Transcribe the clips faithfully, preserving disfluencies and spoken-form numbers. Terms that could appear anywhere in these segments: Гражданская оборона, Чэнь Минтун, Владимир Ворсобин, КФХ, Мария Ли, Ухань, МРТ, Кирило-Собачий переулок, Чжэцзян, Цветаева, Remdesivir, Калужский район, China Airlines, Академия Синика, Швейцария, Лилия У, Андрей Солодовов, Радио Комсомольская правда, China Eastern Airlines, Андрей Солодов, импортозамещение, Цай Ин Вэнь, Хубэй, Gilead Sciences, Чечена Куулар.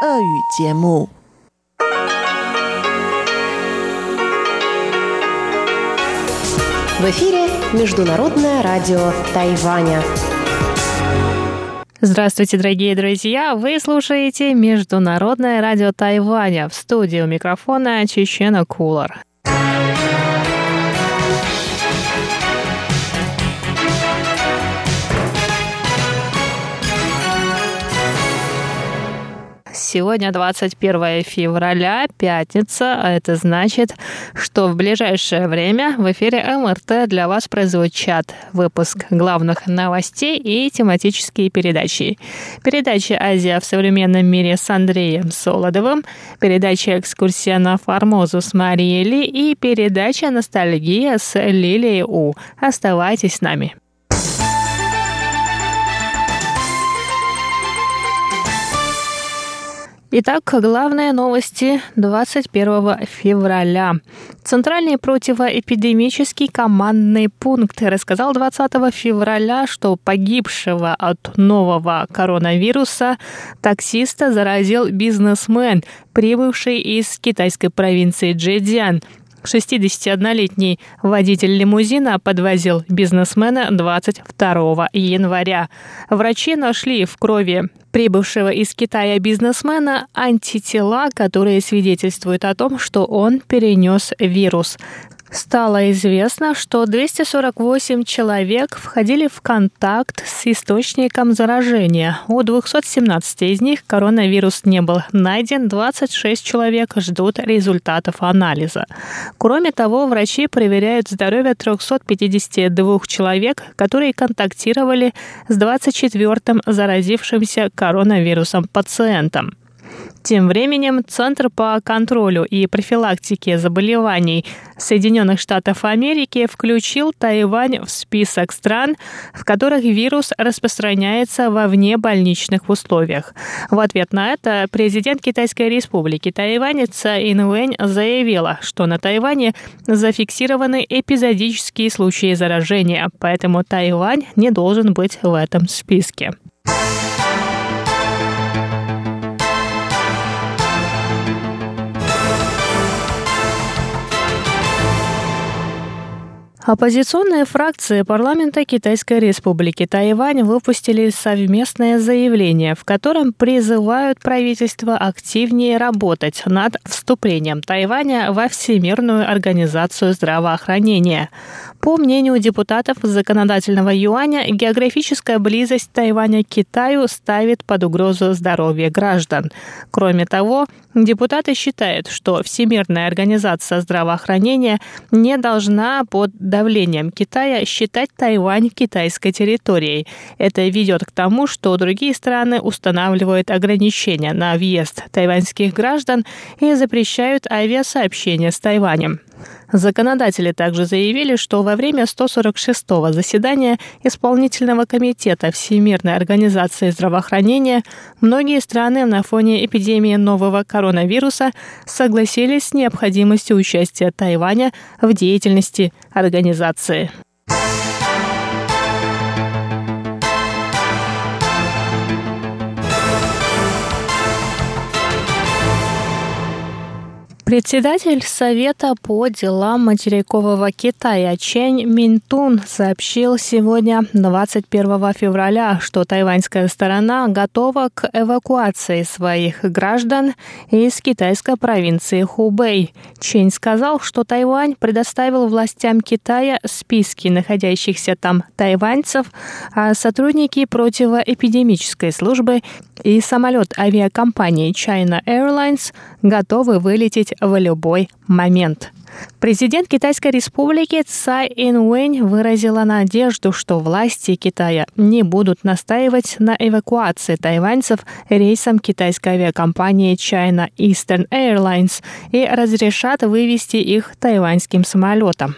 В эфире Международное радио Тайваня. Здравствуйте, дорогие друзья! Вы слушаете Международное радио Тайваня. В студии у микрофона Чечена Куулар. Сегодня двадцать первое февраля, пятница, а это значит, что в ближайшее время в эфире МРТ для вас прозвучат выпуск главных новостей и тематические передачи. Передача «Азия в современном мире» с Андреем Солодовым, передача «Экскурсия на Формозу» с Марией Ли и передача «Ностальгия» с Лилией У. Оставайтесь с нами. Итак, главные новости двадцать первого февраля. Центральный противоэпидемический командный пункт рассказал двадцатого февраля, что погибшего от нового коронавируса таксиста заразил бизнесмен, прибывший из китайской провинции Чжэцзян. шестидесятиоднолетний водитель лимузина подвозил бизнесмена двадцать второго января. Врачи нашли в крови прибывшего из Китая бизнесмена антитела, которые свидетельствуют о том, что он перенес вирус. Стало известно, что двести сорок восемь человек входили в контакт с источником заражения. У двухсот семнадцати из них коронавирус не был найден, двадцать шесть человек ждут результатов анализа. Кроме того, врачи проверяют здоровье трёхсот пятидесяти двух человек, которые контактировали с двадцать четвёртым заразившимся коронавирусом пациентом. Тем временем Центр по контролю и профилактике заболеваний Соединенных Штатов Америки включил Тайвань в список стран, в которых вирус распространяется во внебольничных условиях. В ответ на это президент Китайской Республики Тайвань Цай Ин Вэнь заявила, что на Тайване зафиксированы эпизодические случаи заражения, поэтому Тайвань не должен быть в этом списке. Оппозиционные фракции парламента Китайской Республики Тайвань выпустили совместное заявление, в котором призывают правительство активнее работать над вступлением Тайваня во Всемирную организацию здравоохранения. По мнению депутатов законодательного юаня, географическая близость Тайваня к Китаю ставит под угрозу здоровье граждан. Кроме того, депутаты считают, что Всемирная организация здравоохранения не должна под давлением Китая считать Тайвань китайской территорией. Это ведет к тому, что другие страны устанавливают ограничения на въезд тайваньских граждан и запрещают авиасообщение с Тайванем. Законодатели также заявили, что во время сто сорок шестого заседания Исполнительного комитета Всемирной организации здравоохранения многие страны на фоне эпидемии нового коронавируса согласились с необходимостью участия Тайваня в деятельности организации. Председатель Совета по делам материкового Китая Чэнь Минтун сообщил сегодня, двадцать первого февраля, что тайваньская сторона готова к эвакуации своих граждан из китайской провинции Хубэй. Чэнь сказал, что Тайвань предоставил властям Китая списки находящихся там тайваньцев, а сотрудники противоэпидемической службы и самолет авиакомпании China Airlines готовы вылететь в любой момент. Президент Китайской Республики Цай Ин Вэнь выразила надежду, что власти Китая не будут настаивать на эвакуации тайваньцев рейсом китайской авиакомпании China Eastern Airlines и разрешат вывести их тайваньским самолетом.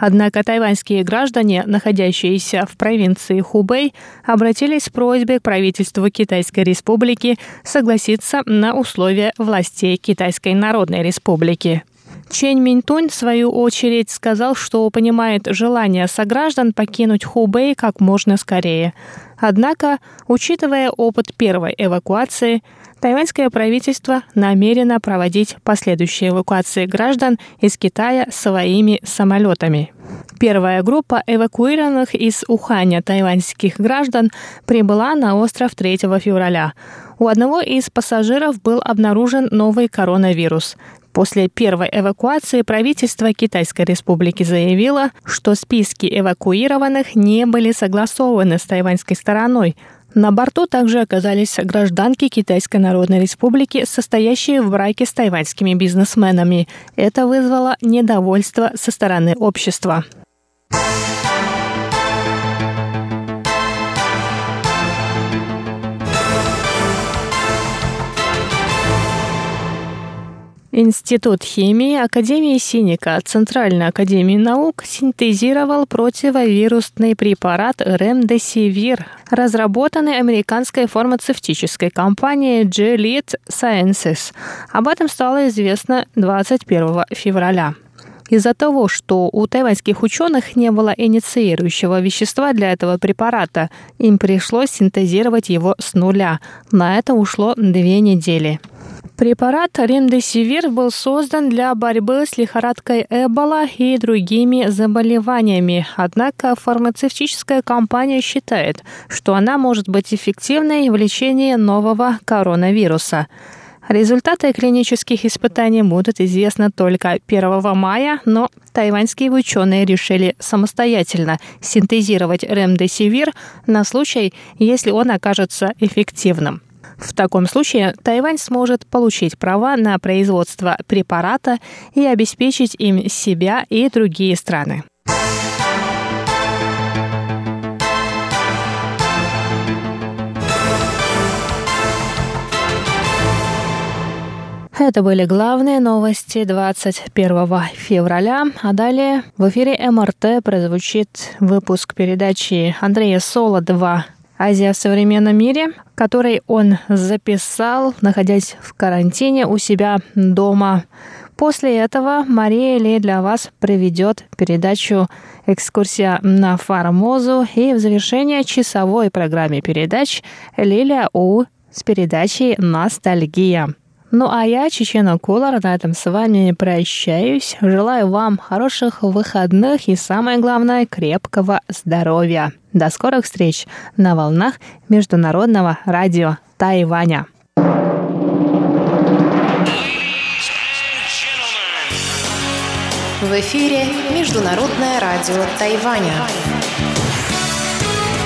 Однако тайваньские граждане, находящиеся в провинции Хубэй, обратились с просьбой к правительству Китайской Республики согласиться на условия властей Китайской Народной Республики. Чэнь Минтун, в свою очередь, сказал, что понимает желание сограждан покинуть Хубэй как можно скорее. Однако, учитывая опыт первой эвакуации, тайваньское правительство намерено проводить последующие эвакуации граждан из Китая своими самолетами. Первая группа эвакуированных из Уханя тайваньских граждан прибыла на остров третьего февраля. У одного из пассажиров был обнаружен новый коронавирус. После первой эвакуации правительство Китайской Республики заявило, что списки эвакуированных не были согласованы с тайваньской стороной. На борту также оказались гражданки Китайской Народной Республики, состоящие в браке с тайваньскими бизнесменами. Это вызвало недовольство со стороны общества. Институт химии Академии Синика Центральной академии наук синтезировал противовирусный препарат Remdesivir, разработанный американской фармацевтической компанией Gilead Sciences. Об этом стало известно двадцать первого февраля. Из-за того, что у тайваньских ученых не было инициирующего вещества для этого препарата, им пришлось синтезировать его с нуля. На это ушло две недели. Препарат Remdesivir был создан для борьбы с лихорадкой Эбола и другими заболеваниями. Однако фармацевтическая компания считает, что она может быть эффективной в лечении нового коронавируса. Результаты клинических испытаний будут известны только первого мая, но тайваньские ученые решили самостоятельно синтезировать Remdesivir на случай, если он окажется эффективным. В таком случае Тайвань сможет получить права на производство препарата и обеспечить им себя и другие страны. Это были главные новости двадцать первого февраля. А далее в эфире МРТ прозвучит выпуск передачи Андрея Солодова «Азия в современном мире», который он записал, находясь в карантине у себя дома. После этого Мария Ли для вас проведет передачу «Экскурсия на Формозу». И в завершение часовой программы передач Лилия У с передачей «Ностальгия». Ну а я, Чечена Куулар, на этом с вами прощаюсь. Желаю вам хороших выходных и, самое главное, крепкого здоровья. До скорых встреч на волнах Международного радио Тайваня. В эфире Международное радио Тайваня.